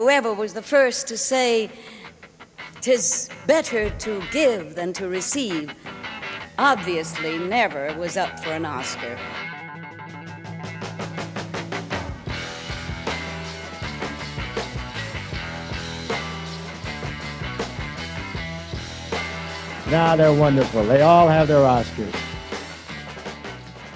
Whoever was the first to say, "'Tis better to give than to receive," obviously never was up for an Oscar. Nah, they're wonderful. They all have their Oscars.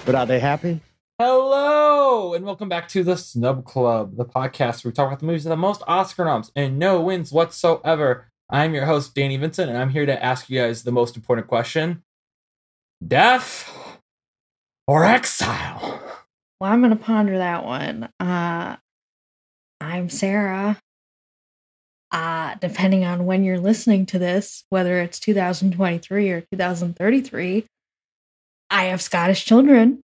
But are they happy? Hello, and welcome back to the Snub Club, the podcast where we talk about the movies with the most Oscar noms and no wins whatsoever. I'm your host, Danny Vincent, and I'm here to ask you guys the most important question. Death or exile? Well, I'm going to ponder that one. I'm Sarah. Depending on when you're listening to this, whether it's 2023 or 2033, I have Scottish children.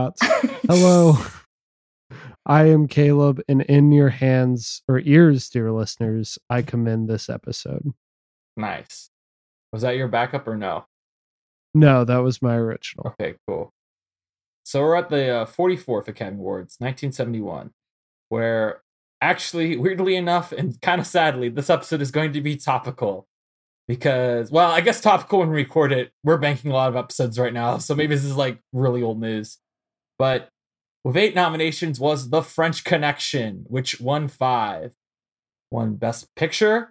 Hello, I am Caleb, and in your hands or ears, dear listeners, I commend this episode. Nice. Was that your backup or no? No, that was my original. Okay, cool. So we're at the 44th Academy Awards, 1971, where actually, weirdly enough, and kind of sadly, this episode is going to be topical. Because, well, I guess topical when we record it, we're banking a lot of episodes right now, so maybe this is like really old news. But with 8 nominations was The French Connection, which won 5. Won Best Picture,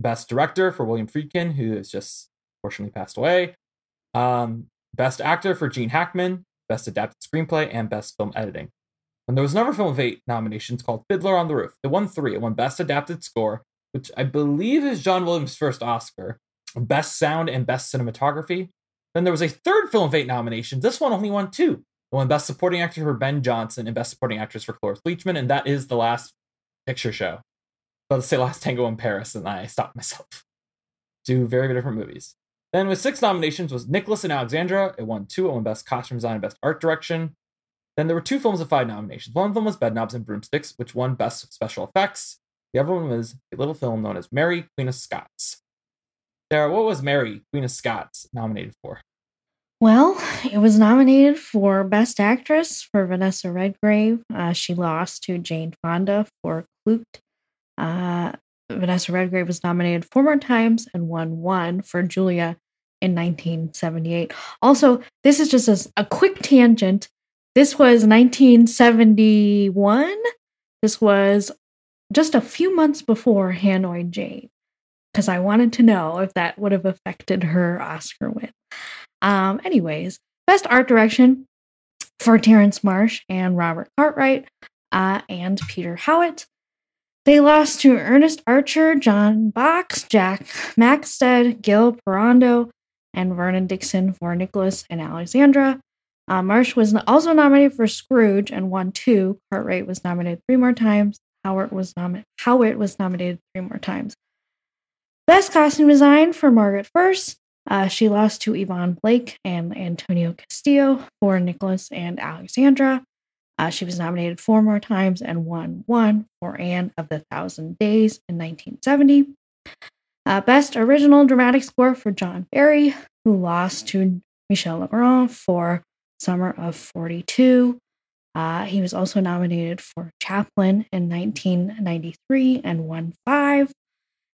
Best Director for William Friedkin, who has just fortunately passed away, Best Actor for Gene Hackman, Best Adapted Screenplay, and Best Film Editing. And there was another film with 8 nominations called Fiddler on the Roof. It won 3. It won Best Adapted Score, which I believe is John Williams' first Oscar, Best Sound and Best Cinematography. Then there was a third film of 8 nominations. This one only won 2. It won Best Supporting Actor for Ben Johnson and Best Supporting Actress for Cloris Leachman, and that is The Last Picture Show. I was about to say Last Tango in Paris, and I stopped myself. Two very different movies. Then with 6 nominations was Nicholas and Alexandra. It won 2. It won Best Costume Design and Best Art Direction. Then there were 2 films of 5 nominations. One of them was Bedknobs and Broomsticks, which won Best Special Effects. The other one was a little film known as Mary, Queen of Scots. Sarah, what was Mary, Queen of Scots nominated for? Well, it was nominated for Best Actress for Vanessa Redgrave. She lost to Jane Fonda for Klute. Vanessa Redgrave was nominated 4 more times and won 1 for Julia in 1978. Also, this is just a quick tangent. This was 1971. This was just a few months before Hanoi Jane, because I wanted to know if that would have affected her Oscar win. Anyways, Best Art Direction for Terrence Marsh and Robert Cartwright and Peter Howitt. They lost to Ernest Archer, John Box, Jack Maxted, Gil Perondo, and Vernon Dixon for Nicholas and Alexandra. Marsh was also nominated for Scrooge and won 2. Cartwright was nominated 3 more times. Howard was nominated 3 more times. Best Costume Design for Margaret First. She lost to Yvonne Blake and Antonio Castillo for Nicholas and Alexandra. She was nominated 4 more times and won 1 for Anne of the Thousand Days in 1970. Best Original Dramatic Score for John Barry, who lost to Michel Legrand for Summer of 42. He was also nominated for Chaplin in 1993 and won 5.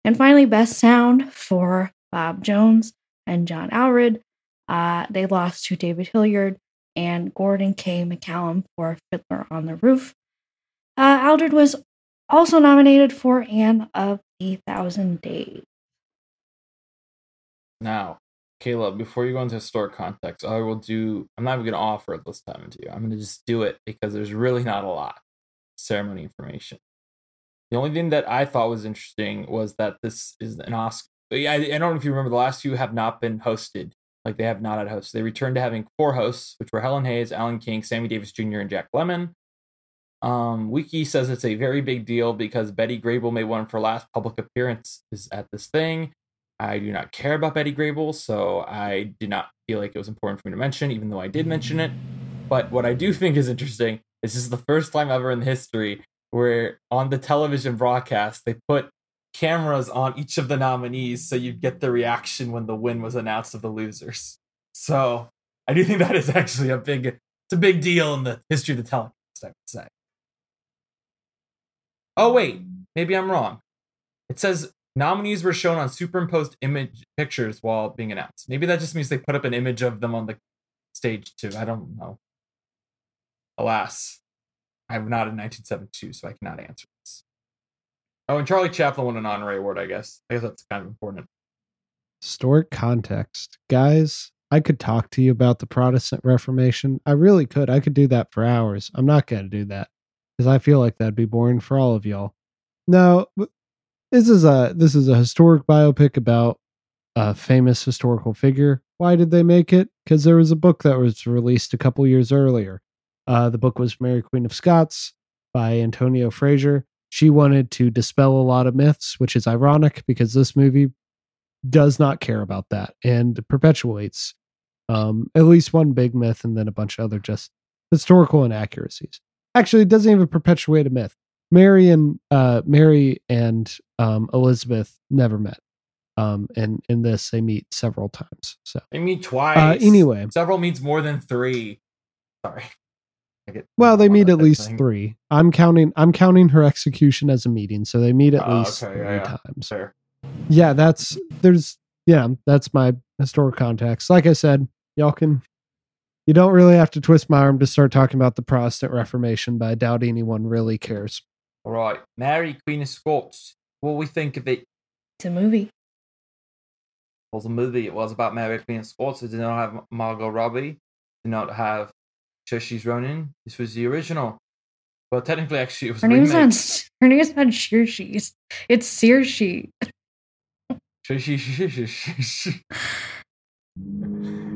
And finally, Best Sound for Bob Jones and John Aldred. They lost to David Hilliard and Gordon K. McCallum for Fiddler on the Roof. Aldred was also nominated for Anne of the Thousand Days. Now, Caleb, before you go into historic context, I will do. I'm not even going to offer it this time to you. I'm going to just do it because there's really not a lot of ceremony information. The only thing that I thought was interesting was that this is an Oscar. I don't know if you remember, the last few have not been hosted. Like, they have not had hosts. They returned to having 4 hosts, which were Helen Hayes, Alan King, Sammy Davis Jr., and Jack Lemmon. Wiki says it's a very big deal because Betty Grable made one for last public appearance is at this thing. I do not care about Betty Grable, so I did not feel like it was important for me to mention, even though I did mention it. But what I do think is interesting is this is the first time ever in history where on the television broadcast, they put cameras on each of the nominees so you'd get the reaction when the win was announced of the losers. So I do think that is actually a big deal in the history of the telecast, I would say. Oh, wait, maybe I'm wrong. It says nominees were shown on superimposed image pictures while being announced. Maybe that just means they put up an image of them on the stage too. I don't know. Alas, I'm not in 1972, so I cannot answer this. Oh, and Charlie Chaplin won an honorary award, I guess. I guess that's kind of important. Historic context. Guys, I could talk to you about the Protestant Reformation. I really could. I could do that for hours. I'm not going to do that because I feel like that'd be boring for all of y'all. Now, this is a historic biopic about a famous historical figure. Why did they make it? Because there was a book that was released a couple years earlier. The book was Mary Queen of Scots by Antonio Fraser. She wanted to dispel a lot of myths, which is ironic because this movie does not care about that and perpetuates at least one big myth and then a bunch of other just historical inaccuracies. Actually, it doesn't even perpetuate a myth. Mary and Elizabeth never met. And in this, they meet several times. So they meet twice. Anyway, several means more than three. Sorry. Well, they meet at least three. I'm counting her execution as a meeting, so they meet at least three times. Fair. Yeah, that's my historic context. Like I said, you don't really have to twist my arm to start talking about the Protestant Reformation, but I doubt anyone really cares. All right, Mary, Queen of Scots. What do we think of it? It's a movie. It was a movie. It was about Mary, Queen of Scots. It did not have Margot Robbie. It did not have Saoirse Ronan. This was the original. Well, technically, actually, it was her name's not Saoirse. It's Saoirse.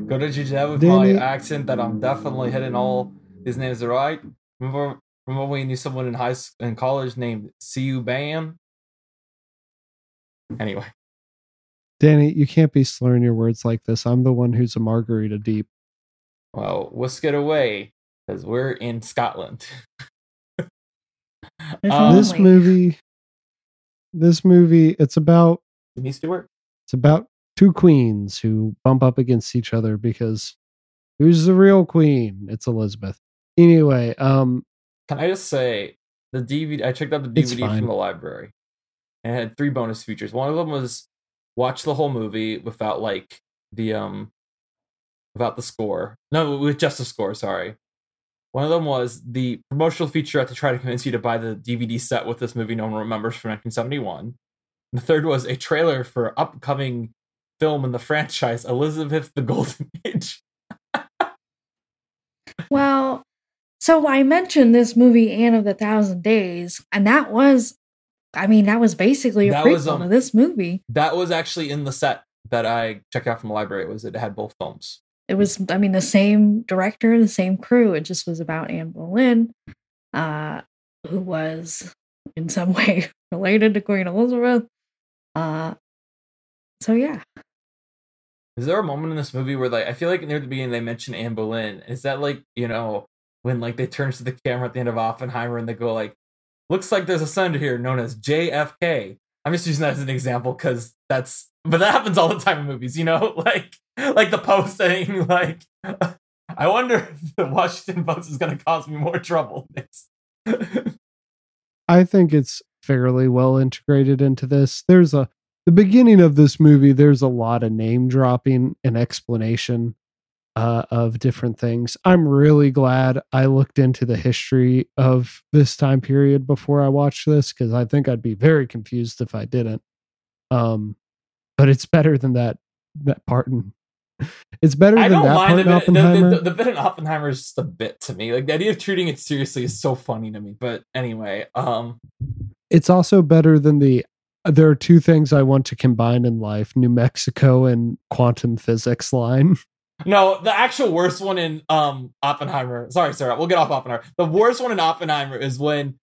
Couldn't you tell with my accent that I'm definitely hitting all these names right? Remember when you knew someone in high school and college named C.U. Bam? Anyway. Danny, you can't be slurring your words like this. I'm the one who's a margarita deep. Well, whisk it away, because we're in Scotland. This movie, it's about Jimmy Stewart. It's about two queens who bump up against each other because who's the real queen? It's Elizabeth. Anyway, can I just say the DVD? I checked out the DVD from the library, and it had three bonus features. One of them was watch the whole movie without the score. No, with just the score. Sorry. One of them was the promotional featurette to try to convince you to buy the DVD set with this movie no one remembers from 1971. And the third was a trailer for upcoming film in the franchise, Elizabeth the Golden Age. Well, so I mentioned this movie, Anne of the Thousand Days, and that was basically a prequel to this movie. That was actually in the set that I checked out from the library. It had both films. It was, the same director, the same crew. It just was about Anne Boleyn, who was in some way related to Queen Elizabeth. So, yeah. Is there a moment in this movie where, I feel like near the beginning they mention Anne Boleyn? Is that, when, they turn to the camera at the end of Oppenheimer and they go, looks like there's a senator here known as JFK. I'm just using that as an example because but that happens all the time in movies, like the Pope saying, I wonder if the Washington Post is going to cause me more trouble. I think it's fairly well integrated into this. The beginning of this movie, there's a lot of name dropping and explanation of different things. I'm really glad I looked into the history of this time period before I watched this, because I think I'd be very confused if I didn't. But it's better than that part in. It's better than that part in Oppenheimer. The bit in Oppenheimer is just a bit to me. The idea of treating it seriously is so funny to me. But anyway, it's also better than there are two things I want to combine in life: New Mexico and quantum physics line. No, the actual worst one in Oppenheimer. Sorry, Sarah, we'll get off Oppenheimer. The worst one in Oppenheimer is when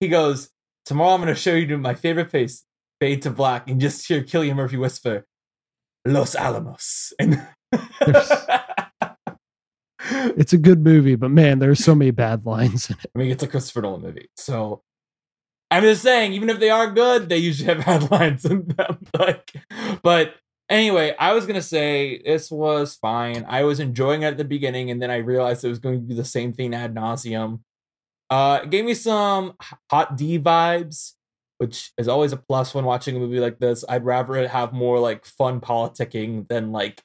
he goes, "Tomorrow I'm going to show you my favorite face." Fade to black and just hear Cillian Murphy whisper, "Los Alamos." And it's a good movie, but man, there's so many bad lines in it. It's a Christopher Nolan movie, so I'm just saying, even if they are good, they usually have bad lines in them. But anyway, I was gonna say this was fine. I was enjoying it at the beginning, and then I realized it was going to be the same thing ad nauseum. It gave me some Hot D vibes, which is always a plus when watching a movie like this. I'd rather it have more like fun politicking than like,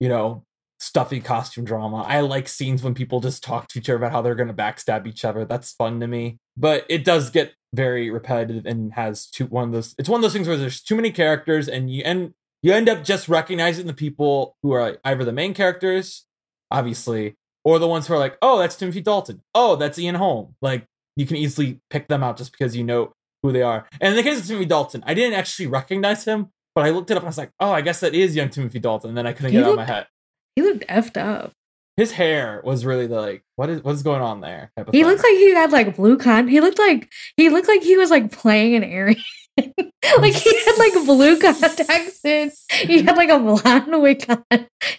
you know, stuffy costume drama. I like scenes when people just talk to each other about how they're going to backstab each other. That's fun to me. But it does get very repetitive and has it's one of those things where there's too many characters and you end up just recognizing the people who are either the main characters, obviously, or the ones who are like, oh, that's Timothy Dalton. Oh, that's Ian Holm. Like, you can easily pick them out just because you know who they are. And in the case of Timothy Dalton, I didn't actually recognize him, but I looked it up and I was like, oh, I guess that is young Timothy Dalton. And then I couldn't get it out of my head. He looked effed up. His hair was really like, what's going on there? He looked like he had like blue con. He looked like he was like playing an Aryan. Like he had like blue contacts in. He had like a blonde wig on.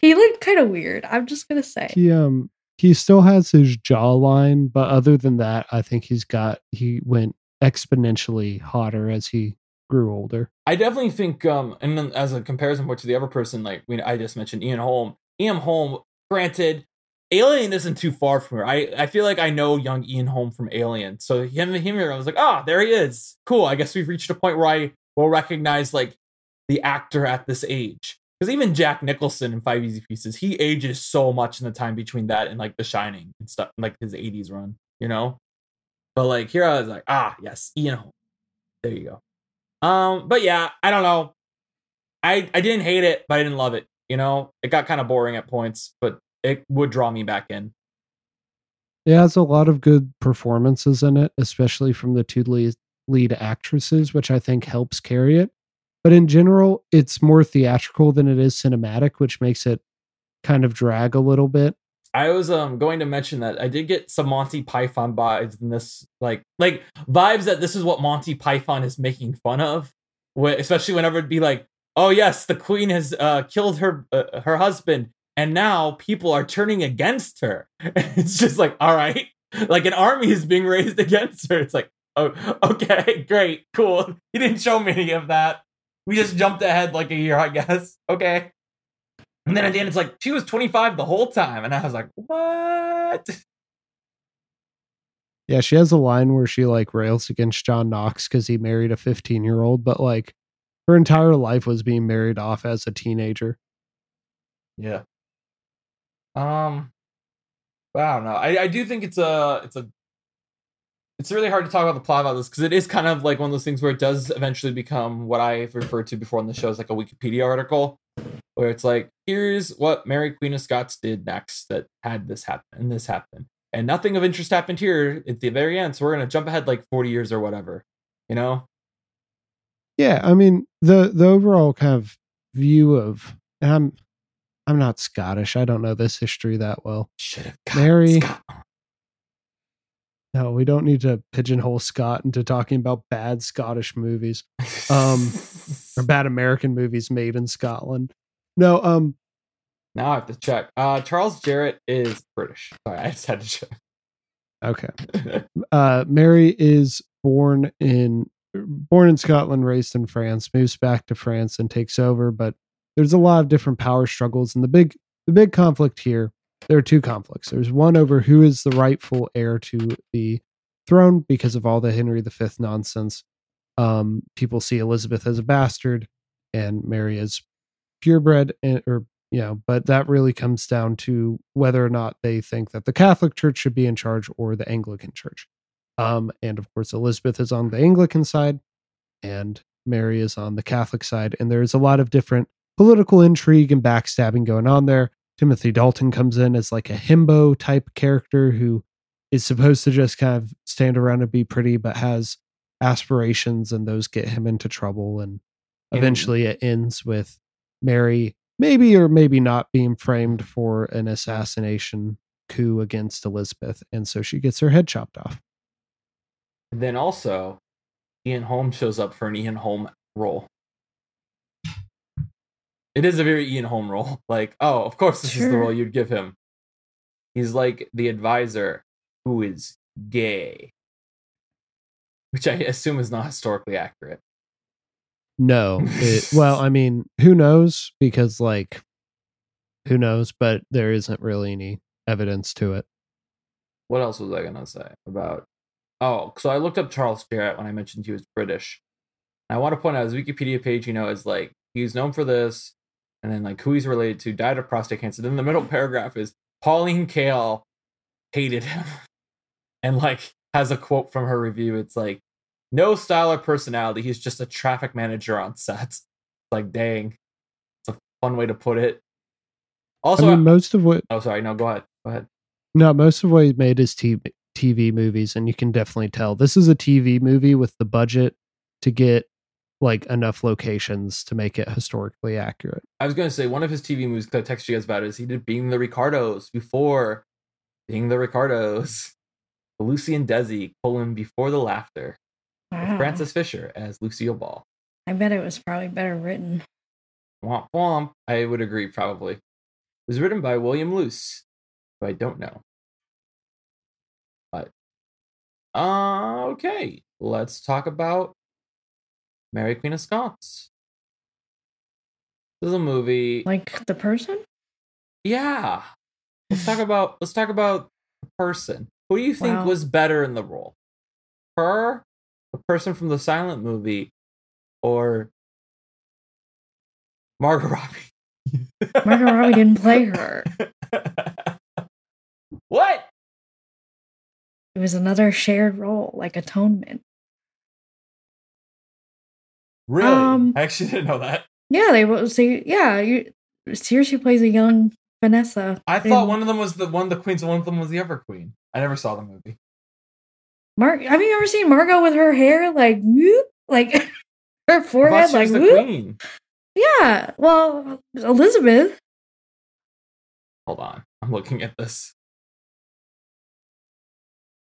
He looked kind of weird. I'm just gonna say. He still has his jawline, but other than that, I think he went exponentially hotter as he grew older. I definitely think, and then as a comparison point to the other person, like I just mentioned, Ian Holm. Granted, Alien isn't too far from her. I feel like I know young Ian Holm from Alien. So him I was like, ah, there he is. Cool. I guess we've reached a point where I will recognize like the actor at this age. Because even Jack Nicholson in Five Easy Pieces, he ages so much in the time between that and like The Shining and stuff, and, like his 80s run, you know? But like here I was like, ah, yes, Ian Holm. There you go. But yeah, I don't know. I didn't hate it, but I didn't love it. You know, it got kind of boring at points, but it would draw me back in. It has a lot of good performances in it, especially from the two lead actresses, which I think helps carry it. But in general, it's more theatrical than it is cinematic, which makes it kind of drag a little bit. I was going to mention that I did get some Monty Python vibes in this, like vibes that this is what Monty Python is making fun of, especially whenever it'd be like, oh yes, the queen has killed her husband, and now people are turning against her. It's just like, all right, like an army is being raised against her. It's like, oh, okay, great, cool. You didn't show me any of that. We just jumped ahead like a year, I guess. Okay. And then at the end, it's like, she was 25 the whole time. And I was like, what? Yeah, she has a line where she like rails against John Knox because he married a 15-year-old, but like, her entire life was being married off as a teenager. Yeah. I don't know. I do think it's really hard to talk about the plot about this because it is kind of like one of those things where it does eventually become what I've referred to before on the show as like a Wikipedia article where it's like, here's what Mary Queen of Scots did next that had this happen and this happen. And nothing of interest happened here at the very end. So we're going to jump ahead like 40 years or whatever, you know? Yeah, I mean, the overall kind of view of, and I'm not Scottish. I don't know this history that well. Should have got Mary. Scott. No, we don't need to pigeonhole Scott into talking about bad Scottish movies, or bad American movies made in Scotland. No, now I have to check. Charles Jarrott is British. Sorry, I just had to check. Okay. Mary is born in Scotland, raised in France, moves back to France and takes over. But there's a lot of different power struggles. And the big conflict here, there are two conflicts. There's one over who is the rightful heir to the throne because of all the Henry V nonsense. People see Elizabeth as a bastard and Mary as purebred, but that really comes down to whether or not they think that the Catholic Church should be in charge or the Anglican Church. And of course, Elizabeth is on the Anglican side and Mary is on the Catholic side. And there's a lot of different political intrigue and backstabbing going on there. Timothy Dalton comes in as like a himbo type character who is supposed to just kind of stand around and be pretty, but has aspirations, and those get him into trouble. And eventually it ends with Mary maybe or maybe not being framed for an assassination coup against Elizabeth. And so she gets her head chopped off. And then also, Ian Holm shows up for an Ian Holm role. It is a very Ian Holm role. Like, oh, of course this is the role you'd give him. He's like the advisor who is gay. Which I assume is not historically accurate. No. Well, I mean, who knows? Because, like, who knows? But there isn't really any evidence to it. What else was I going to say about... Oh, so I looked up Charles Jarrott when I mentioned he was British. And I want to point out his Wikipedia page, you know, is like, he's known for this, and then like who he's related to, died of prostate cancer. Then the middle paragraph is Pauline Kael hated him. And like has a quote from her review. It's like, no style or personality. He's just a traffic manager on set. It's like, dang. It's a fun way to put it. Also, I mean, most of what... Oh, sorry. No, go ahead. Go ahead. No, most of what he made is TV movies, and you can definitely tell this is a TV movie with the budget to get like enough locations to make it historically accurate. I was going to say, one of his TV movies that I texted you guys about is he did Being the Ricardos before Being the Ricardos. Lucy and Desi, before the laughter. Wow. With Frances Fisher as Lucille Ball. I bet it was probably better written. Womp womp. I would agree, probably. It was written by William Luce, who I don't know. But, okay, let's talk about Mary Queen of Scots. This is a movie. Like the person? Yeah. Let's talk about the person. Who do you think was better in the role? Her, the person from the silent movie, or Margot Robbie? Margot Robbie didn't play her. What? It was another shared role, like Atonement. Really? I actually didn't know that. Yeah, they will see. Yeah, Saoirse plays a young Vanessa. I thought one of them was the one of the queens, and one of them was the other queen. I never saw the movie. Have you ever seen Margot with her hair like whoop, like her forehead like the queen? Yeah. Well, Elizabeth. Hold on, I'm looking at this.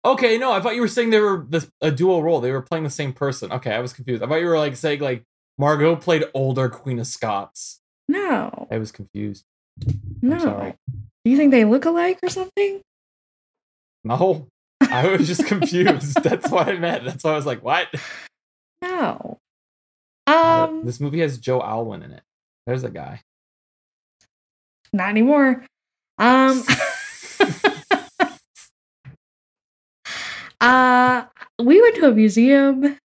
Okay, no, I thought you were saying they were a dual role. They were playing the same person. Okay, I was confused. I thought you were like saying like Margot played older Queen of Scots. No, I was confused. No, I'm sorry. Do you think they look alike or something? No, I was just confused. That's what I meant. That's why I was like, what? No. This movie has Joe Alwyn in it. There's a guy. Not anymore. We went to a museum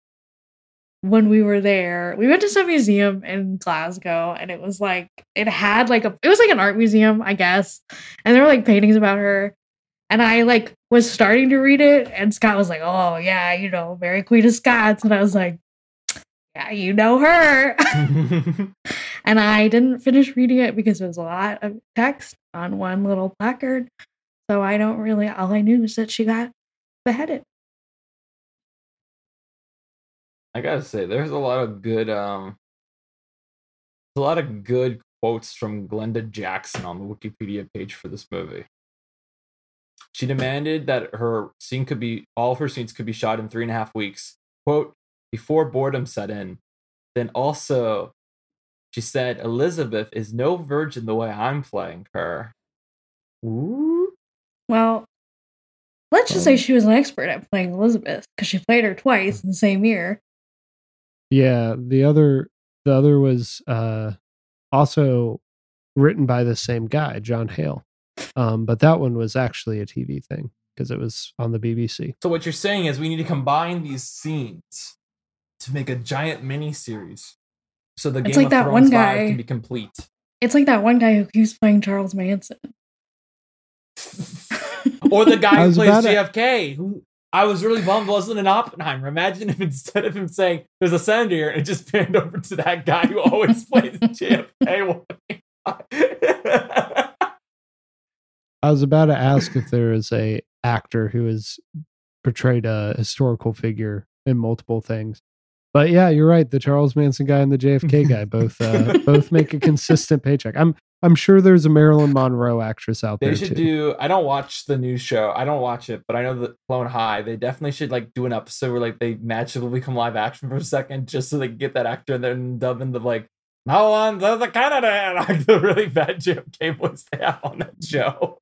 when we were there. We went to some museum in Glasgow, and it was like, it was like an art museum, I guess. And there were like paintings about her. And I like was starting to read it, and Scott was like, "Oh yeah, you know, Mary Queen of Scots," and I was like, "Yeah, you know her." And I didn't finish reading it because it was a lot of text on one little placard, so I don't really. All I knew was that she got beheaded. I gotta say, there's a lot of good quotes from Glenda Jackson on the Wikipedia page for this movie. She demanded that all of her scenes could be shot in 3.5 weeks, quote, before boredom set in. Then also, she said, Elizabeth is no virgin the way I'm playing her. Ooh. Well, let's just say she was an expert at playing Elizabeth, because she played her twice in the same year. Yeah, the other was also written by the same guy, John Hale. But that one was actually a TV thing because it was on the BBC. So what you're saying is we need to combine these scenes to make a giant mini series, so the Game of Thrones vibe can be complete. It's like that one guy who keeps playing Charles Manson, or the guy who plays JFK. Who I was really bummed wasn't in Oppenheimer. Imagine if instead of him saying "There's a senator here," it just panned over to that guy who always plays JFK. I was about to ask if there is a actor who has portrayed a historical figure in multiple things, but yeah, you're right. The Charles Manson guy and the JFK guy both make a consistent paycheck. I'm sure there's a Marilyn Monroe actress out there. They should do. I don't watch the new show. I don't watch it, but I know that Clone High. They definitely should like do an episode where like they magically become live action for a second, just so they can get that actor and then dub in the like. Now on the Canada, and like the really bad JFK voice they have on that show.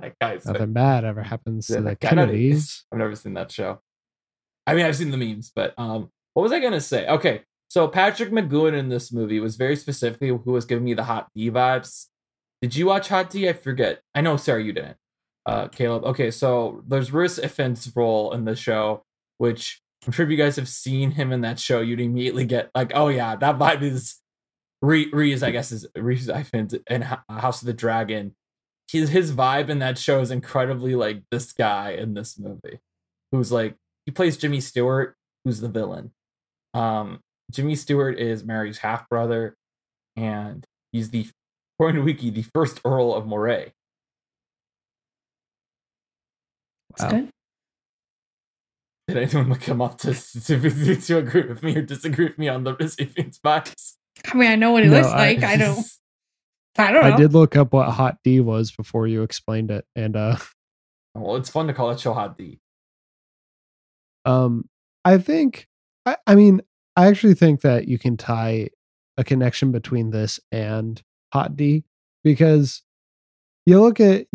That guy's nothing bad ever happens to the Kennedys. I've never seen that show. I mean, I've seen the memes, but what was I gonna say? Okay, so Patrick McGoohan in this movie was very specifically who was giving me the Hot D vibes. Did you watch Hot D? I forget. I know, Sarah, you didn't. Caleb. Okay, so there's Russ Ifen's role in the show, which I'm sure if you guys have seen him in that show, you'd immediately get like, oh yeah, that vibe is Reese, I guess, is Reese Ifen's in House of the Dragon. His vibe in that show is incredibly like this guy in this movie, who's like, he plays Jimmy Stewart, who's the villain. Jimmy Stewart is Mary's half brother, and he's the, according to Wiki, the first Earl of Moray. Wow. Okay. Did anyone come up to agree with me or disagree with me on the Recipient's Bias? I mean, I know what he looks like. I don't know. I did look up what Hot D was before you explained it, and well, it's fun to call that show Hot D. I actually think that you can tie a connection between this and Hot D, because you look at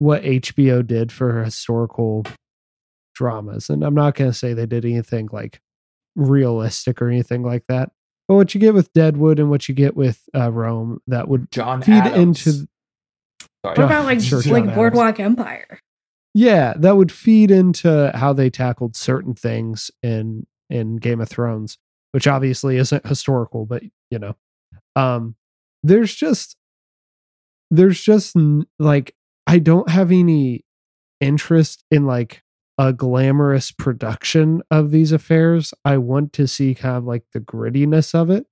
what HBO did for historical dramas, and I'm not going to say they did anything like realistic or anything like that, but what you get with Deadwood and what you get with Rome, that would John feed Adams. Into. Sorry. What about like Boardwalk Empire? Yeah, that would feed into how they tackled certain things in Game of Thrones, which obviously isn't historical, but you know, there's just like, I don't have any interest in like a glamorous production of these affairs. I want to see kind of like the grittiness of it.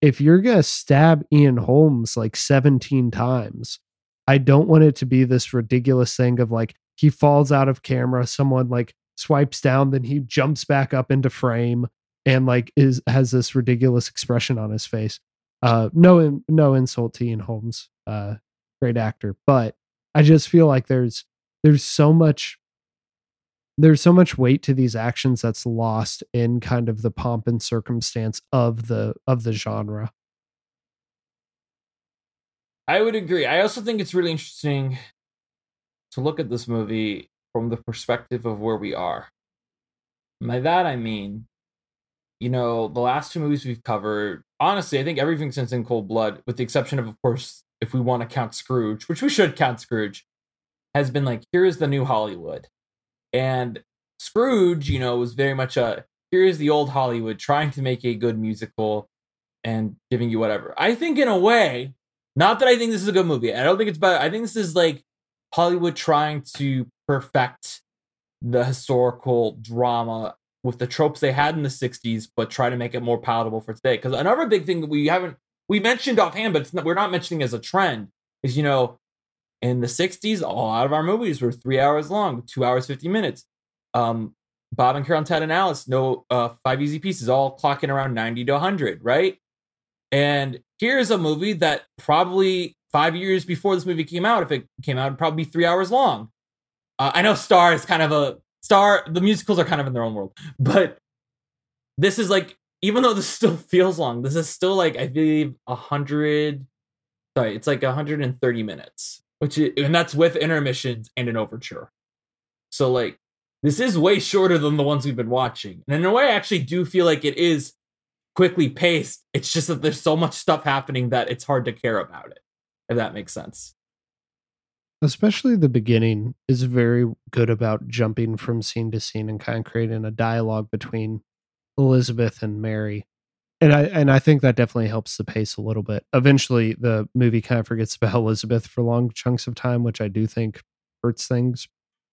If you're going to stab Ian Holmes like 17 times, I don't want it to be this ridiculous thing of like, he falls out of camera, someone like swipes down, then he jumps back up into frame and like has this ridiculous expression on his face. No insult to Ian Holmes, great actor, but I just feel like there's so much weight to these actions that's lost in kind of the pomp and circumstance of the genre. I would agree. I also think it's really interesting to look at this movie from the perspective of where we are. And by that I mean, you know, the last two movies we've covered, honestly, I think everything since In Cold Blood, with the exception of course, if we want to count Scrooge, which we should count Scrooge, has been like, here is the new Hollywood. And Scrooge, you know, was very much a, here is the old Hollywood trying to make a good musical and giving you whatever. I think in a way, not that I think this is a good movie. I don't think it's bad. I think this is like Hollywood trying to perfect the historical drama with the tropes they had in the 60s, but try to make it more palatable for today. Because another big thing that we mentioned offhand, but we're not mentioning as a trend, is, you know, in the 60s, a lot of our movies were 3 hours long, 2 hours, 50 minutes. Bob and Carol, Ted and Alice, Five Easy Pieces, all clocking around 90 to 100, right? And here's a movie that probably 5 years before this movie came out, if it came out, it'd probably be 3 hours long. I know Star is kind of the musicals are kind of in their own world, but this is like, even though this still feels long, this is still like, I believe, 130 minutes. And that's with intermissions and an overture. So like, this is way shorter than the ones we've been watching. And in a way, I actually do feel like it is quickly paced. It's just that there's so much stuff happening that it's hard to care about it, if that makes sense. Especially the beginning is very good about jumping from scene to scene and kind of creating a dialogue between Elizabeth and Mary. And I think that definitely helps the pace a little bit. Eventually, the movie kind of forgets about Elizabeth for long chunks of time, which I do think hurts things.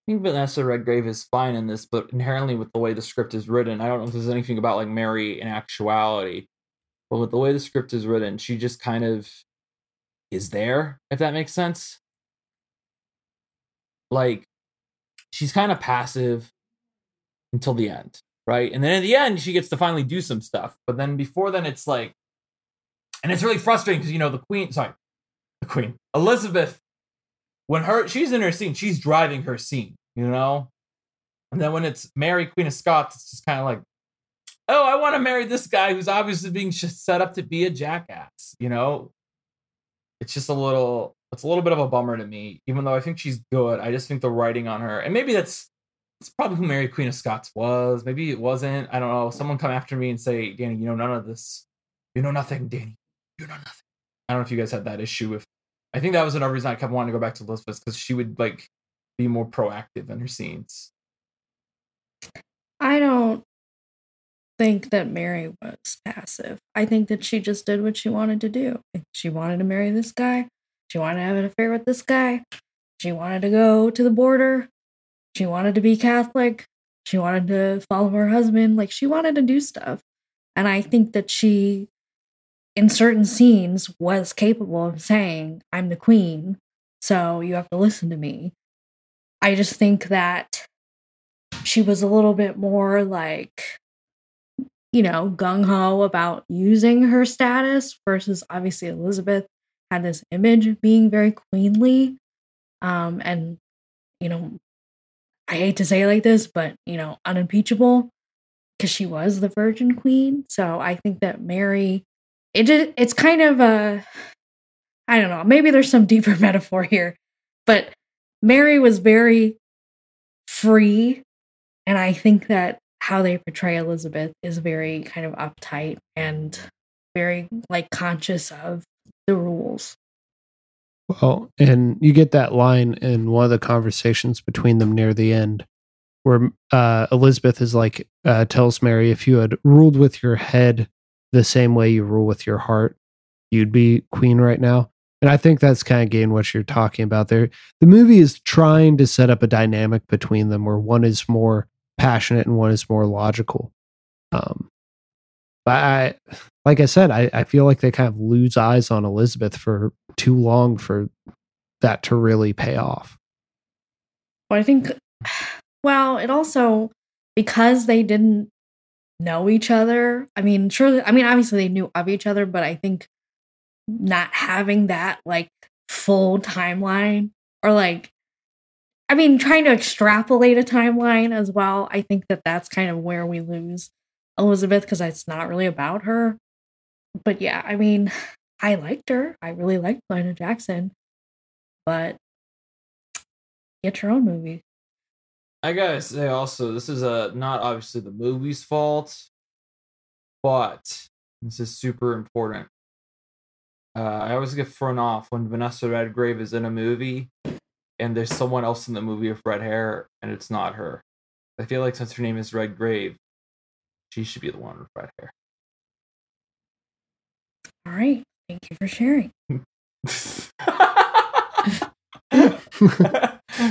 I think Vanessa Redgrave is fine in this, but inherently with the way the script is written, I don't know if there's anything about like Mary in actuality, but with the way the script is written, she just kind of is there, if that makes sense. Like, she's kind of passive until the end. Right. And then in the end, she gets to finally do some stuff. But then before then, it's like, and it's really frustrating because, you know, Elizabeth, when she's in her scene, she's driving her scene, you know? And then when it's Mary, Queen of Scots, it's just kind of like, oh, I want to marry this guy who's obviously being set up to be a jackass. You know, it's just a little bit of a bummer to me, even though I think she's good. I just think the writing on her, and maybe it's probably who Mary Queen of Scots was. Maybe it wasn't. I don't know. Someone come after me and say, Danny, you know none of this. You know nothing, Danny. You know nothing. I don't know if you guys had that issue with I think that was another reason I kept wanting to go back to Elizabeth, because she would like be more proactive in her scenes. I don't think that Mary was passive. I think that she just did what she wanted to do. She wanted to marry this guy. She wanted to have an affair with this guy. She wanted to go to the border. She wanted to be Catholic. She wanted to follow her husband. Like, she wanted to do stuff. And I think that she, in certain scenes, was capable of saying, I'm the queen, so you have to listen to me. I just think that she was a little bit more like, you know, gung-ho about using her status versus obviously Elizabeth had this image of being very queenly. And, you know, I hate to say it like this, but, you know, unimpeachable, because she was the Virgin Queen. So I think that Mary, it's kind of a, I don't know, maybe there's some deeper metaphor here, but Mary was very free. And I think that how they portray Elizabeth is very kind of uptight and very like conscious of the rules. Well, and you get that line in one of the conversations between them near the end, where Elizabeth is like, tells Mary, if you had ruled with your head the same way you rule with your heart, you'd be queen right now. And I think that's kind of again what you're talking about there. The movie is trying to set up a dynamic between them where one is more passionate and one is more logical. But I feel like they kind of lose eyes on Elizabeth for too long for that to really pay off. Well, I think, well, it also, because they didn't know each other, I mean, surely, I mean, obviously they knew of each other, but I think not having that like full timeline, or like, I mean, trying to extrapolate a timeline as well, I think that that's kind of where we lose Elizabeth, because it's not really about her. But yeah, I mean, I liked her. I really liked Glenda Jackson. But get your own movie. I gotta say also, this is not obviously the movie's fault, but this is super important. I always get thrown off when Vanessa Redgrave is in a movie and there's someone else in the movie with red hair and it's not her. I feel like since her name is Redgrave, she should be the one with red hair. All right. Thank you for sharing.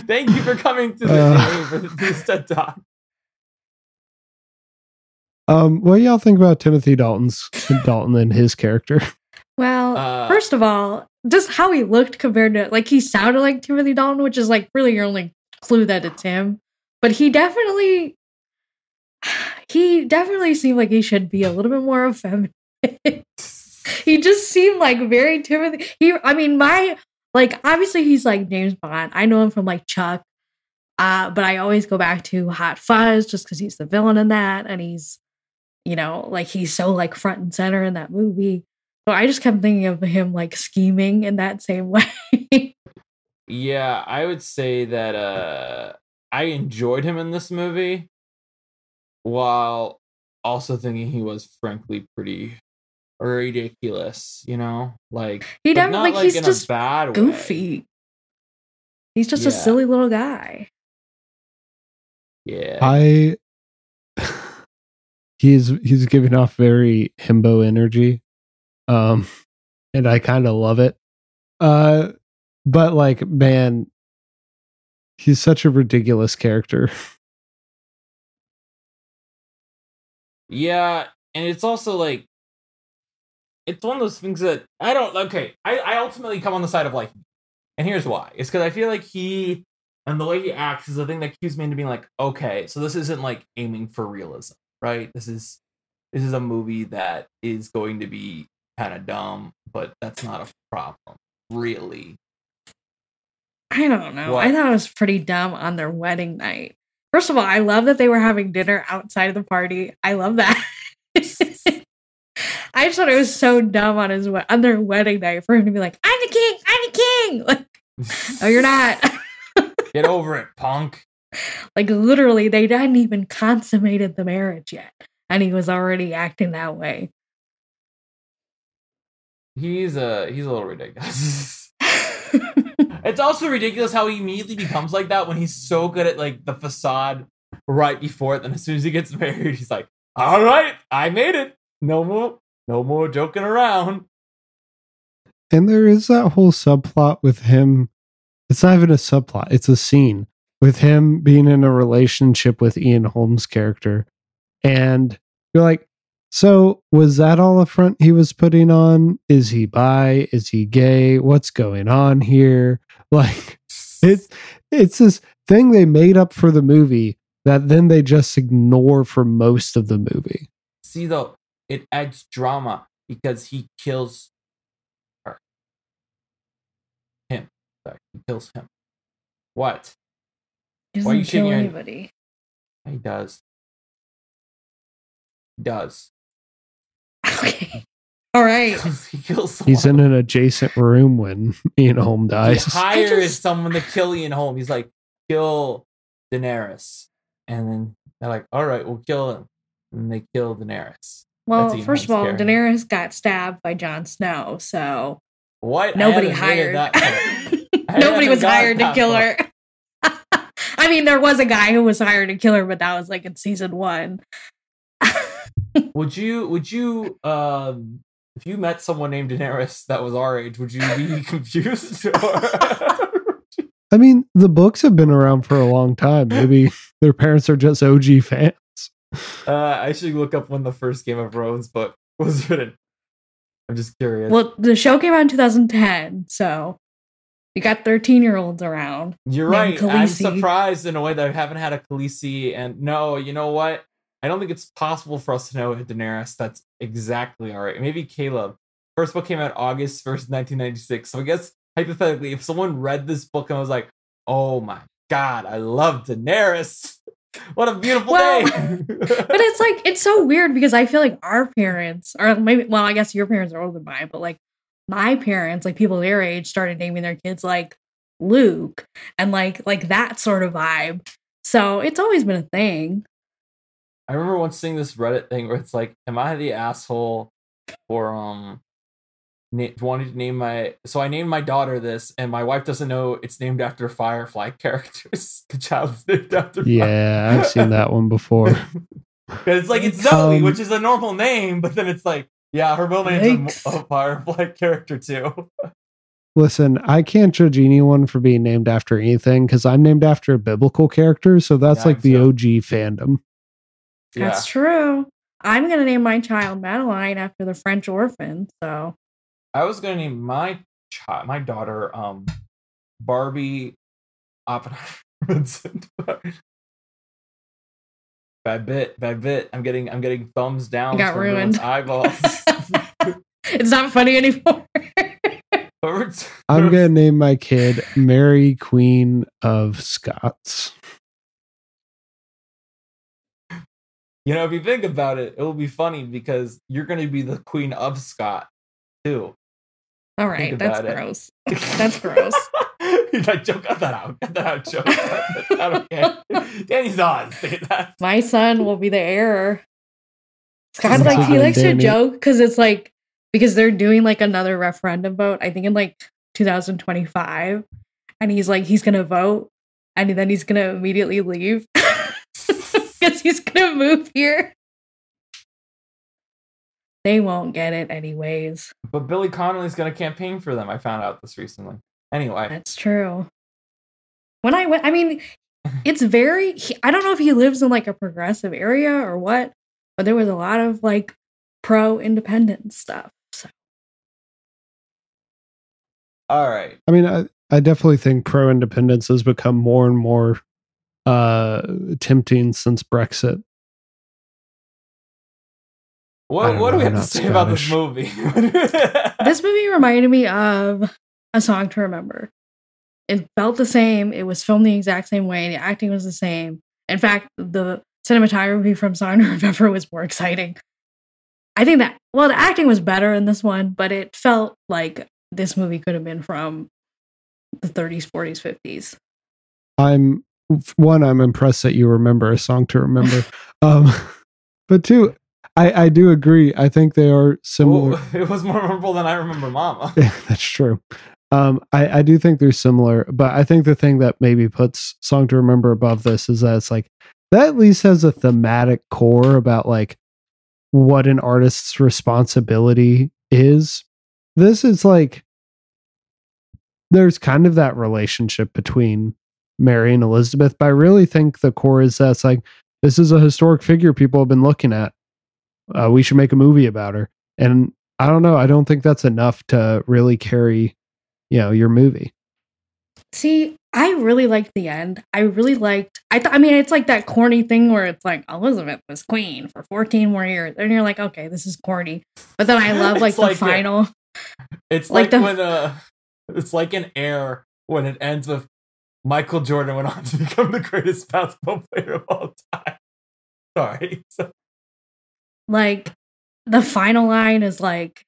Thank you for coming to the TED Talk. What do y'all think about Timothy Dalton and his character? Well, first of all, just how he looked compared to, like, he sounded like Timothy Dalton, which is like really your only clue that it's him. But he definitely seemed like he should be a little bit more effeminate. He just seemed like very Timothy. Obviously he's like James Bond. I know him from like Chuck, but I always go back to Hot Fuzz just because he's the villain in that, and he's, you know, like he's so like front and center in that movie. So I just kept thinking of him like scheming in that same way. Yeah, I would say that I enjoyed him in this movie, while also thinking he was frankly pretty ridiculous, you know, like he definitely like he's in just a bad goofy way. He's just a silly little guy. Yeah, he's giving off very himbo energy, and I kind of love it. But like, man, he's such a ridiculous character. Yeah, and it's also like, it's one of those things that I don't... Okay, I ultimately come on the side of liking him. And here's why. It's because I feel like he... And the way he acts is the thing that cues me into being like, okay, so this isn't like aiming for realism, right? This is a movie that is going to be kind of dumb, but that's not a problem, really. I don't know. What? I thought it was pretty dumb on their wedding night. First of all, I love that they were having dinner outside of the party. I love that. I just thought it was so dumb on their wedding night for him to be like, I'm the king, I'm the king! Like, no, you're not. Get over it, punk. Like, literally, they hadn't even consummated the marriage yet, and he was already acting that way. He's a little ridiculous. It's also ridiculous how he immediately becomes like that when he's so good at like the facade right before it. Then as soon as he gets married, he's like, all right, I made it. No more joking around. And there is that whole subplot with him. It's not even a subplot. It's a scene with him being in a relationship with Ian Holmes' character. And you're like, so was that all a front he was putting on? Is he bi? Is he gay? What's going on here? Like, it's this thing they made up for the movie that then they just ignore for most of the movie. See, though, it adds drama because he kills her. Him. Sorry, he kills him. What? He doesn't kill anybody. He does. He does. Okay. All right. He kills someone. He's in an adjacent room when Ian Holm dies. He hires someone to kill Ian Holm. He's like, kill Daenerys. And then they're like, all right, we'll kill him. And they kill Daenerys. Well, first of all, Daenerys got stabbed by Jon Snow, so what? Nobody hired. Nobody was hired to kill her. I mean, there was a guy who was hired to kill her, but that was like in season 1. Would you if you met someone named Daenerys that was our age, would you be confused? I mean, the books have been around for a long time. Maybe their parents are just OG fans. I should look up when the first Game of Thrones book was written. I'm just curious. Well, the show came out in 2010, so you got 13-year-olds around. You're right. Khaleesi. I'm surprised in a way that I haven't had a Khaleesi. And no, you know what? I don't think it's possible for us to know a Daenerys that's exactly all right. Maybe Caleb. First book came out August 1st, 1996. So I guess, hypothetically, if someone read this book and was like, oh my God, I love Daenerys. What a beautiful day. But it's like, it's so weird because I feel like our parents, or maybe, well, I guess your parents are older than mine, but like my parents, like people their age started naming their kids like Luke and like that sort of vibe. So it's always been a thing. I remember once seeing this Reddit thing where it's like, am I the asshole for wanting to name I named my daughter this, and my wife doesn't know it's named after Firefly characters. The child is named after Firefly. Yeah, I've seen that one before. It's like, it's Zoe, which is a normal name, but then it's like, yeah, her real name's a Firefly character too. Listen, I can't judge anyone for being named after anything because I'm named after a biblical character, so that's the OG fandom. Yeah. That's true. I'm going to name my child Madeline after the French orphan, so... I was going to name my daughter, Barbie Oppenheimer. Bad bit. I'm getting thumbs down. Got ruined. Eyeballs. It's not funny anymore. I'm going to name my kid Mary Queen of Scots. You know, if you think about it, it will be funny because you're going to be the Queen of Scots too. All right, that's gross. That joke, cut that out, joke. That's okay. Danny's not saying that. My son will be the heir. It's kind of like he likes to joke because it's like because they're doing like another referendum vote. I think in like 2025, and he's like he's gonna vote, and then he's gonna immediately leave because he's gonna move here. They won't get it anyways. But Billy Connolly's going to campaign for them. I found out this recently. Anyway. That's true. When I went, I mean, it's very, I don't know if he lives in like a progressive area or what, but there was a lot of like pro-independence stuff. So. All right. I mean, I definitely think pro-independence has become more and more tempting since Brexit. What do we have to say about this movie? This movie reminded me of A Song to Remember. It felt the same. It was filmed the exact same way. The acting was the same. In fact, the cinematography from Song to Remember was more exciting. I think that, well, the acting was better in this one, but it felt like this movie could have been from the 30s, 40s, 50s. I'm impressed that you remember A Song to Remember. But two... I do agree. I think they are similar. Ooh, it was more memorable than I remember Mama. Yeah, that's true. I do think they're similar, but I think the thing that maybe puts Song to Remember above this is that it's like, that at least has a thematic core about like what an artist's responsibility is. This is like, there's kind of that relationship between Mary and Elizabeth, but I really think the core is that's like, this is a historic figure people have been looking at. We should make a movie about her. And I don't know. I don't think that's enough to really carry, you know, your movie. See, I really liked the end. I mean, it's like that corny thing where it's like Elizabeth was queen for 14 more years. And you're like, okay, this is corny. But then I love like the like final. It's like when, it's like an Air when it ends with Michael Jordan went on to become the greatest basketball player of all time. Sorry. Like the final line is like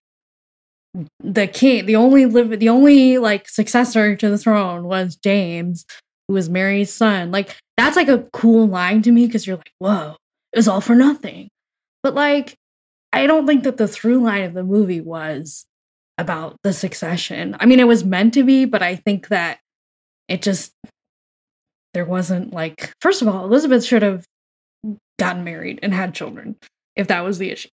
the king, the only like successor to the throne was James, who was Mary's son. Like that's like a cool line to me because you're like, whoa, it was all for nothing. But like, I don't think that the through line of the movie was about the succession. I mean, it was meant to be, but I think that it just, there wasn't like, first of all, Elizabeth should have gotten married and had children if that was the issue.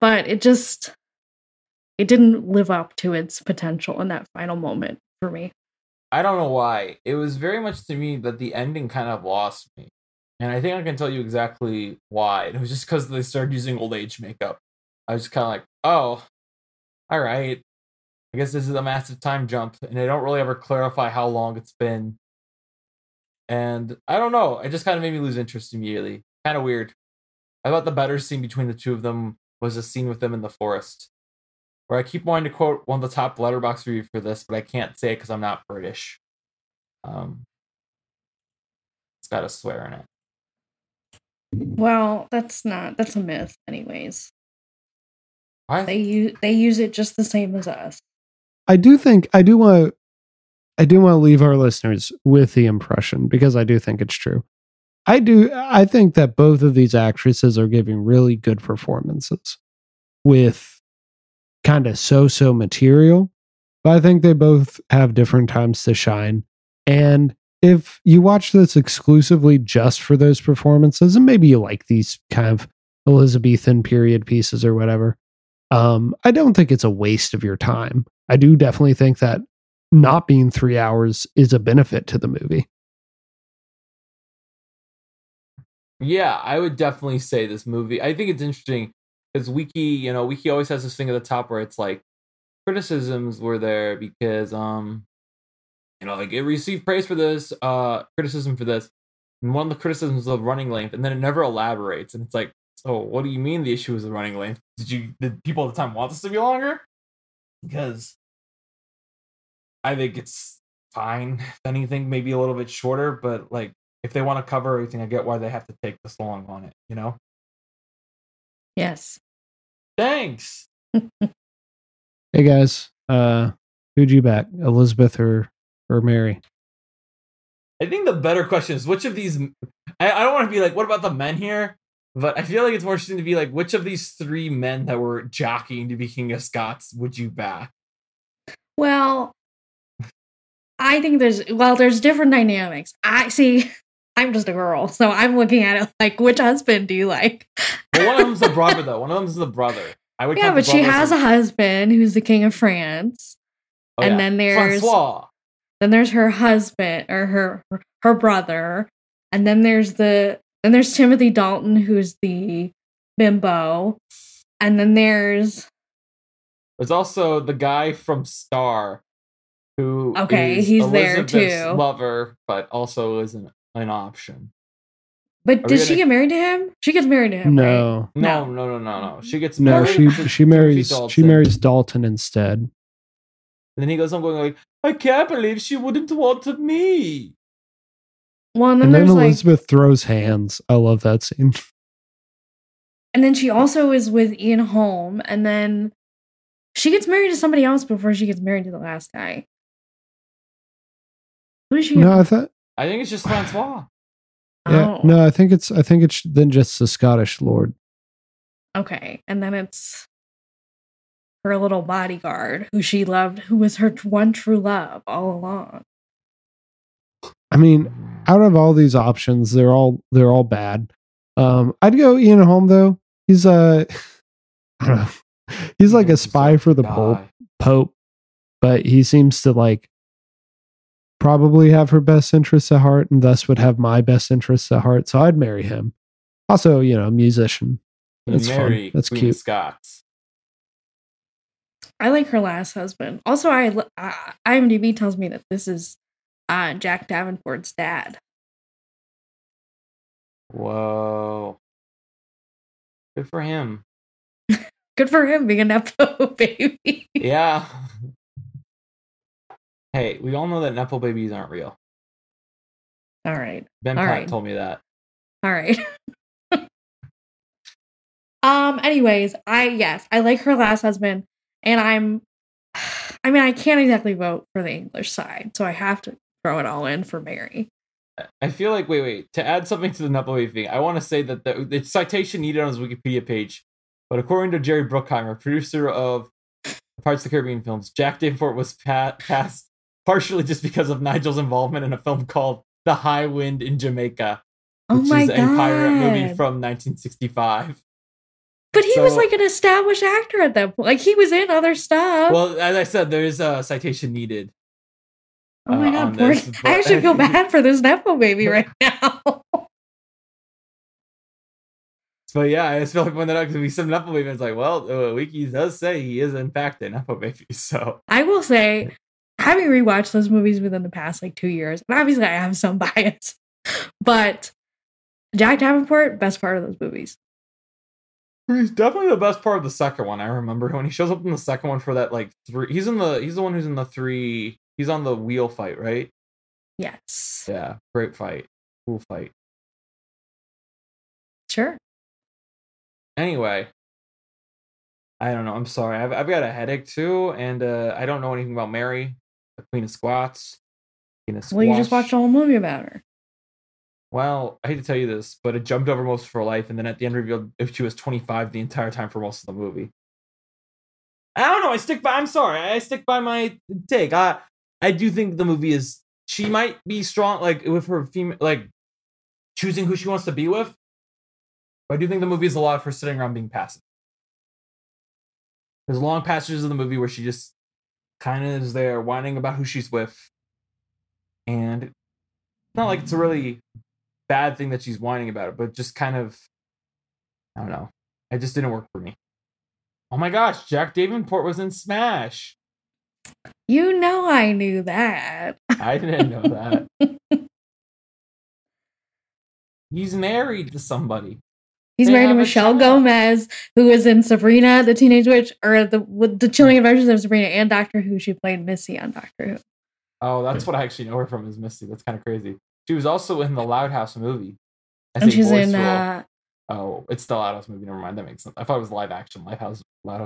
But it didn't live up to its potential in that final moment for me. I don't know why. It was very much to me that the ending kind of lost me. And I think I can tell you exactly why. It was just because they started using old age makeup. I was kind of like, oh, all right. I guess this is a massive time jump, and they don't really ever clarify how long it's been. And I don't know. It just kind of made me lose interest immediately. Kind of weird. I thought the better scene between the two of them was a scene with them in the forest, where I keep wanting to quote one of the top Letterboxd review for this, but I can't say it because I'm not British. It's got a swear in it. Well, that's a myth anyways. What? They use it just the same as us. I do want to leave our listeners with the impression, because I do think it's true. I think that both of these actresses are giving really good performances with kind of so-so material, but I think they both have different times to shine. And if you watch this exclusively just for those performances, and maybe you like these kind of Elizabethan period pieces or whatever, I don't think it's a waste of your time. I do definitely think that not being 3 hours is a benefit to the movie. Yeah, I would definitely say this movie. I think it's interesting because Wiki always has this thing at the top where it's like criticisms were there because, like it received praise for this, criticism for this, and one of the criticisms of running length, and then it never elaborates, and it's like, so what do you mean the issue is the running length? Did people at the time want this to be longer? Because I think it's fine. If anything, maybe a little bit shorter, but like if they want to cover everything, I get why they have to take this long on it, you know? Yes. Thanks. Hey guys, who'd you back? Elizabeth or Mary? I think the better question is which of these, I don't want to be like, what about the men here? But I feel like it's more interesting to be like, which of these three men that were jockeying to be King of Scots would you back? Well, I think there's different dynamics. I'm just a girl, so I'm looking at it like, which husband do you like? Well, one of them's the brother, though. Yeah, but she has a husband who's the King of France. Oh, and yeah. Then there's Francois. Then there's her husband or her brother. And then there's there's Timothy Dalton, who's the bimbo. And then there's also the guy from Star, who is Elizabeth's there too. Lover, but also isn't an option. But she get married to him? She gets married to him. No, right? No. She gets married. No, she marries. She marries Dalton instead. And then he goes on going like, "I can't believe she wouldn't want me." Well, and then Elizabeth throws hands. I love that scene. And then she also is with Ian Holm. And then she gets married to somebody else before she gets married to the last guy. Who did she get married? I think it's just Francois. Yeah, oh. No, I think it's then just the Scottish lord. Okay, and then it's her little bodyguard who she loved, who was her one true love all along. I mean, out of all these options, they're all bad. I'd go Ian Holm though. He's I don't know. He's like a spy for the Pope, but he seems to like probably have her best interests at heart, and thus would have my best interests at heart. So I'd marry him. Also, you know, musician. That's fun. That's Queen cute. Scots. I like her last husband. Also, IMDb tells me that this is Jack Davenport's dad. Whoa. Good for him. Good for him being an Nepo baby. Yeah. Hey, we all know that Nepo babies aren't real. All right. Ben all Platt right. told me that. All right. Anyways, I like her last husband, and I can't exactly vote for the English side, so I have to throw it all in for Mary. I feel like, wait, to add something to the Nepo baby thing, I want to say that the citation needed on his Wikipedia page, but according to Jerry Bruckheimer, producer of Pirates of the Caribbean films, Jack Davenport was passed partially just because of Nigel's involvement in a film called The High Wind in Jamaica, which is a pirate movie from 1965. But he was like an established actor at that point. Like, he was in other stuff. Well, as I said, there is a citation needed. Oh my God, I actually feel bad for this Nepo baby right now. So yeah, I just feel like when that because we some Nepo baby, it's like, well, Wiki does say he is in fact a Nepo baby. So I will say, having rewatched those movies within the past like 2 years, and obviously I have some bias, but Jack Davenport, best part of those movies. He's definitely the best part of the second one. I remember when he shows up in the second one for that like three. He's the one who's in the three. He's on the wheel fight, right? Yes. Yeah, great fight, cool fight. Sure. Anyway, I don't know. I'm sorry. I've got a headache too, and I don't know anything about Mary, the Queen of Scots. Well, you just watched a whole movie about her. Well, I hate to tell you this, but it jumped over most of her life, and then at the end revealed if she was 25 the entire time for most of the movie. I don't know. I stick by my take. I do think the movie is. She might be strong, like with her female, like choosing who she wants to be with. But I do think the movie is a lot of her sitting around being passive. There's long passages of the movie where she just kind of is there whining about who she's with, and it's not like it's a really bad thing that she's whining about it, but just kind of, I don't know. It just didn't work for me. Oh my gosh, Jack Davenport was in Smash. You know I knew that. I didn't know that. He's married to somebody. He's married to Michelle Gomez, who was in Sabrina, the Teenage Witch, or the Chilling Adventures of Sabrina and Doctor Who. She played Missy on Doctor Who. Oh, that's what I actually know her from is Missy. That's kind of crazy. She was also in the Loud House movie. And she's in... Oh, it's the Loud House movie. Never mind. That makes sense. I thought it was live action. Loud House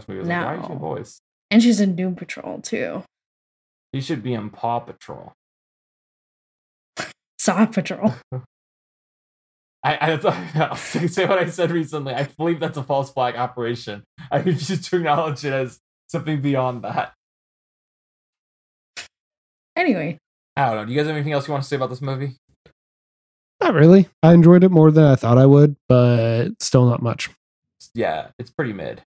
movie. I was like, why is she a voice? And she's in Doom Patrol, too. She should be in Paw Patrol. Saw Patrol. I'll say what I said recently. I believe that's a false flag operation. I refuse to acknowledge it as something beyond that. Anyway. I don't know. Do you guys have anything else you want to say about this movie? Not really. I enjoyed it more than I thought I would, but still not much. Yeah, it's pretty mid.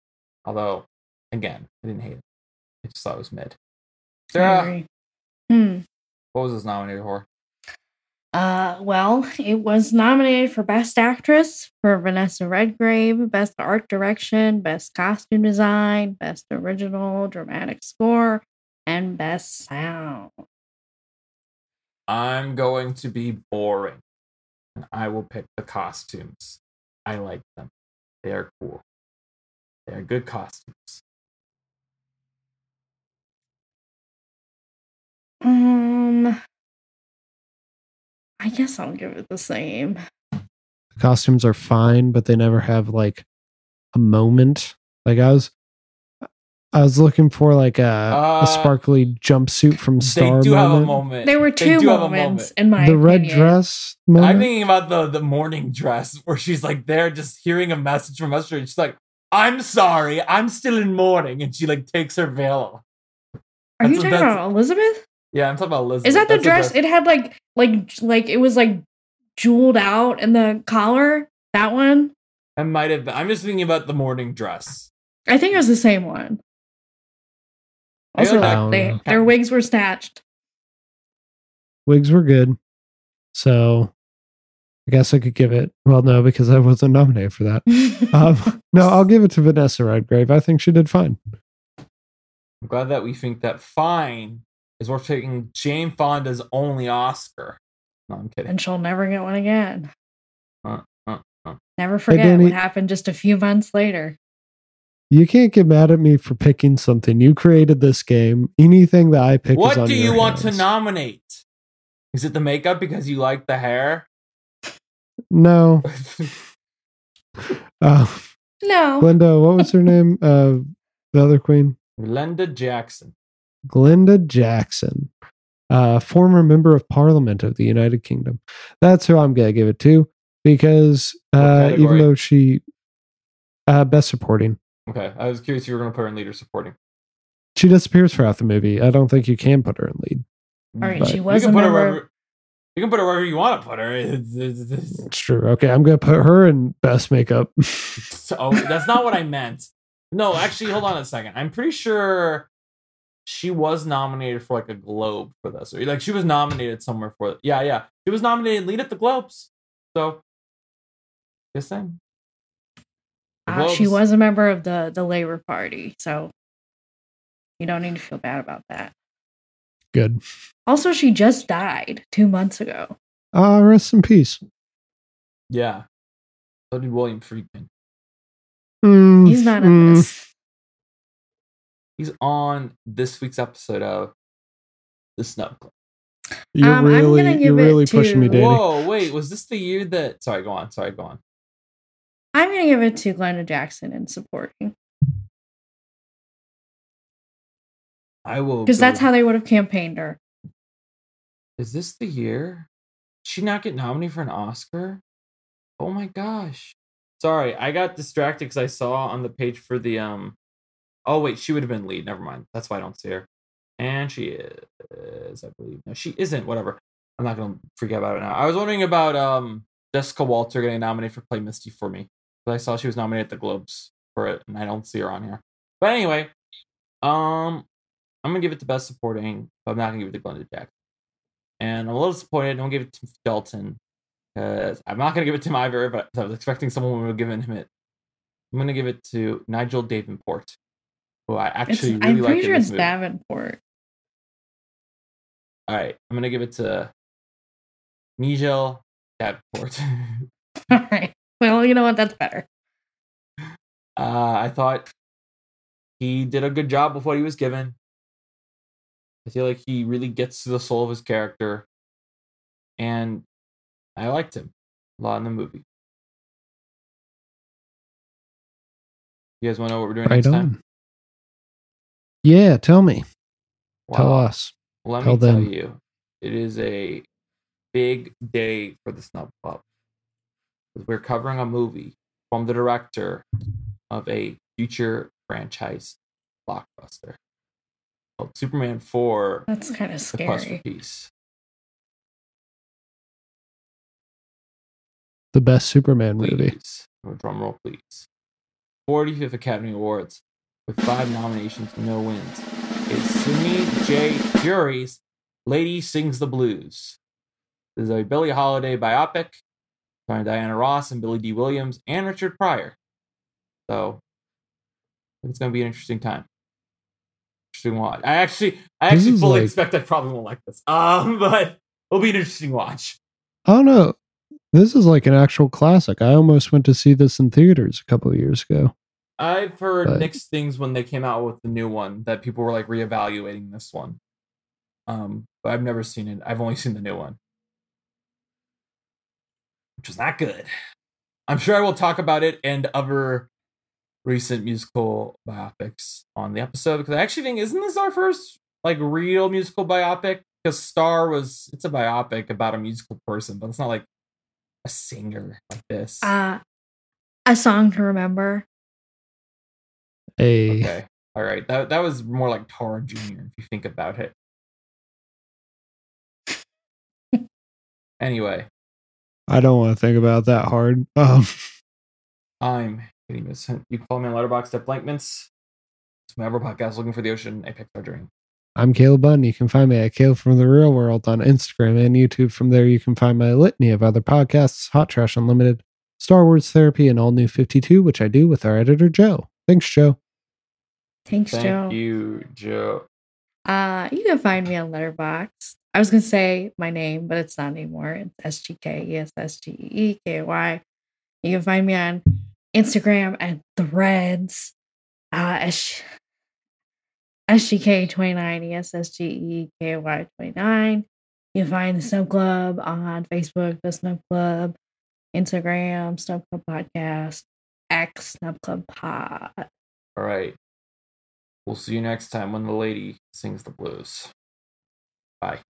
Although, again, I didn't hate it. I just thought it was mid. Sarah, what was this nominated for? Well, it was nominated for Best Actress for Vanessa Redgrave, Best Art Direction, Best Costume Design, Best Original Dramatic Score, and Best Sound. I'm going to be boring. And I will pick the costumes. I like them. They are cool. They are good costumes. I guess I'll give it the same. The costumes are fine, but they never have like a moment. Like I was looking for like a sparkly jumpsuit from Star. They do moment. Have a moment. There were two moments in my the opinion. Red dress moment. I'm thinking about the morning dress where she's like there just hearing a message from us. She's like, I'm sorry, I'm still in mourning. And she like takes her veil off. Are you talking about Elizabeth? Yeah, I'm talking about Elizabeth. Is that the dress? It had like it was like jeweled out in the collar. That one? I might have been. I'm just thinking about the morning dress. I think it was the same one. Also, their wigs were snatched. Wigs were good. So I guess I could give it. Well, no, because I wasn't nominated for that. No, I'll give it to Vanessa Redgrave. I think she did fine. I'm glad that we think that fine is worth taking Jane Fonda's only Oscar. No, I'm kidding. And she'll never get one again. Never forget what happened just a few months later. You can't get mad at me for picking something. You created this game. Anything that I pick is on your hands. What do you want to nominate? Is it the makeup because you like the hair? No. No. Glenda, what was her name? The other queen? Glenda Jackson. Glenda Jackson. Former member of Parliament of the United Kingdom. That's who I'm going to give it to. Because even though she best supporting. Okay, I was curious if you were going to put her in lead or supporting. She disappears throughout the movie. I don't think you can put her in lead. All right, she was a member. You can put her wherever you want to put her. It's true. Okay, I'm going to put her in best makeup. Oh, that's not what I meant. No, actually, hold on a second. I'm pretty sure she was nominated for like a Globe for this. Like she was nominated somewhere for it. Yeah. She was nominated lead at the Globes. So, this thing. She was a member of the Labour Party, so you don't need to feel bad about that. Good. Also, she just died 2 months ago. Rest in peace. Yeah. So did William Friedkin. He's not in this. He's on this week's episode of The Snub Club. You're really pushing me, Danny. Whoa, wait, was this the year that... Sorry, go on. I'm going to give it to Glenda Jackson in supporting. I will... Because that's how they would have campaigned her. Is this the year? Did she not get nominated for an Oscar? Oh my gosh. Sorry, I got distracted because I saw on the page for the... Oh wait, she would have been lead. Never mind. That's why I don't see her. And she is, I believe. No, she isn't. Whatever. I'm not going to forget about it now. I was wondering about Jessica Walter getting nominated for Play Misty for me. But I saw she was nominated at the Globes for it, and I don't see her on here. But anyway, I'm going to give it to Best Supporting, but I'm not going to give it to Glenda Jackson. And I'm a little disappointed. Don't give it to Dalton. I'm not going to give it to him either, but I was expecting someone would have given him it. I'm going to give it to Nigel Davenport. Oh, I actually really like it. I'm pretty sure it's Davenport. All right, I'm going to give it to Nigel Davenport. All right. Well, you know what? That's better. I thought he did a good job with what he was given. I feel like he really gets to the soul of his character. And I liked him a lot in the movie. You guys want to know what we're doing next time? Yeah, tell me. Wow. Tell us. Let me tell you. It is a big day for the Snub Club. We're covering a movie from the director of a future franchise blockbuster called Superman 4. That's kind of scary. The Quest for Peace. The best Superman movie. Drum roll, please. 45th Academy Awards. With 5 nominations, no wins, is Sidney J. Fury's Lady Sings the Blues. This is a Billie Holiday biopic starring Diana Ross and Billy D. Williams and Richard Pryor. So it's going to be an interesting time. Interesting watch. I actually fully expect I probably won't like this. But it'll be an interesting watch. I don't know. This is like an actual classic. I almost went to see this in theaters a couple of years ago. I've heard mixed things when they came out with the new one that people were like reevaluating this one. But I've never seen it. I've only seen the new one, which is not good. I'm sure I will talk about it and other recent musical biopics on the episode because I actually think isn't this our first like real musical biopic? Because Star was it's a biopic about a musical person, but it's not like a singer like this. A Song to Remember. Okay. All right. That was more like Tara Jr. if you think about it. Anyway. I don't want to think about that hard. I'm getting this. You can follow me on Letterboxd at Blankments. It's my other podcast, Looking for the Ocean, a Pixar Dream. I'm Caleb Bunn. You can find me at Caleb from the Real World on Instagram and YouTube. From there, you can find my litany of other podcasts, Hot Trash Unlimited, Star Wars Therapy, and All New 52, which I do with our editor, Joe. Thanks, Joe. Thank you, Joe. You can find me on Letterboxd. I was going to say my name, but it's not anymore. It's SGKESSGEEKY. You can find me on Instagram at Threads. SGK29, ESSGEEKY29. You can find the Snow Club on Facebook, the Snow Club, Instagram, Snow Club Podcast, X, Snow Club Pod. All right. We'll see you next time when the lady sings the blues. Bye.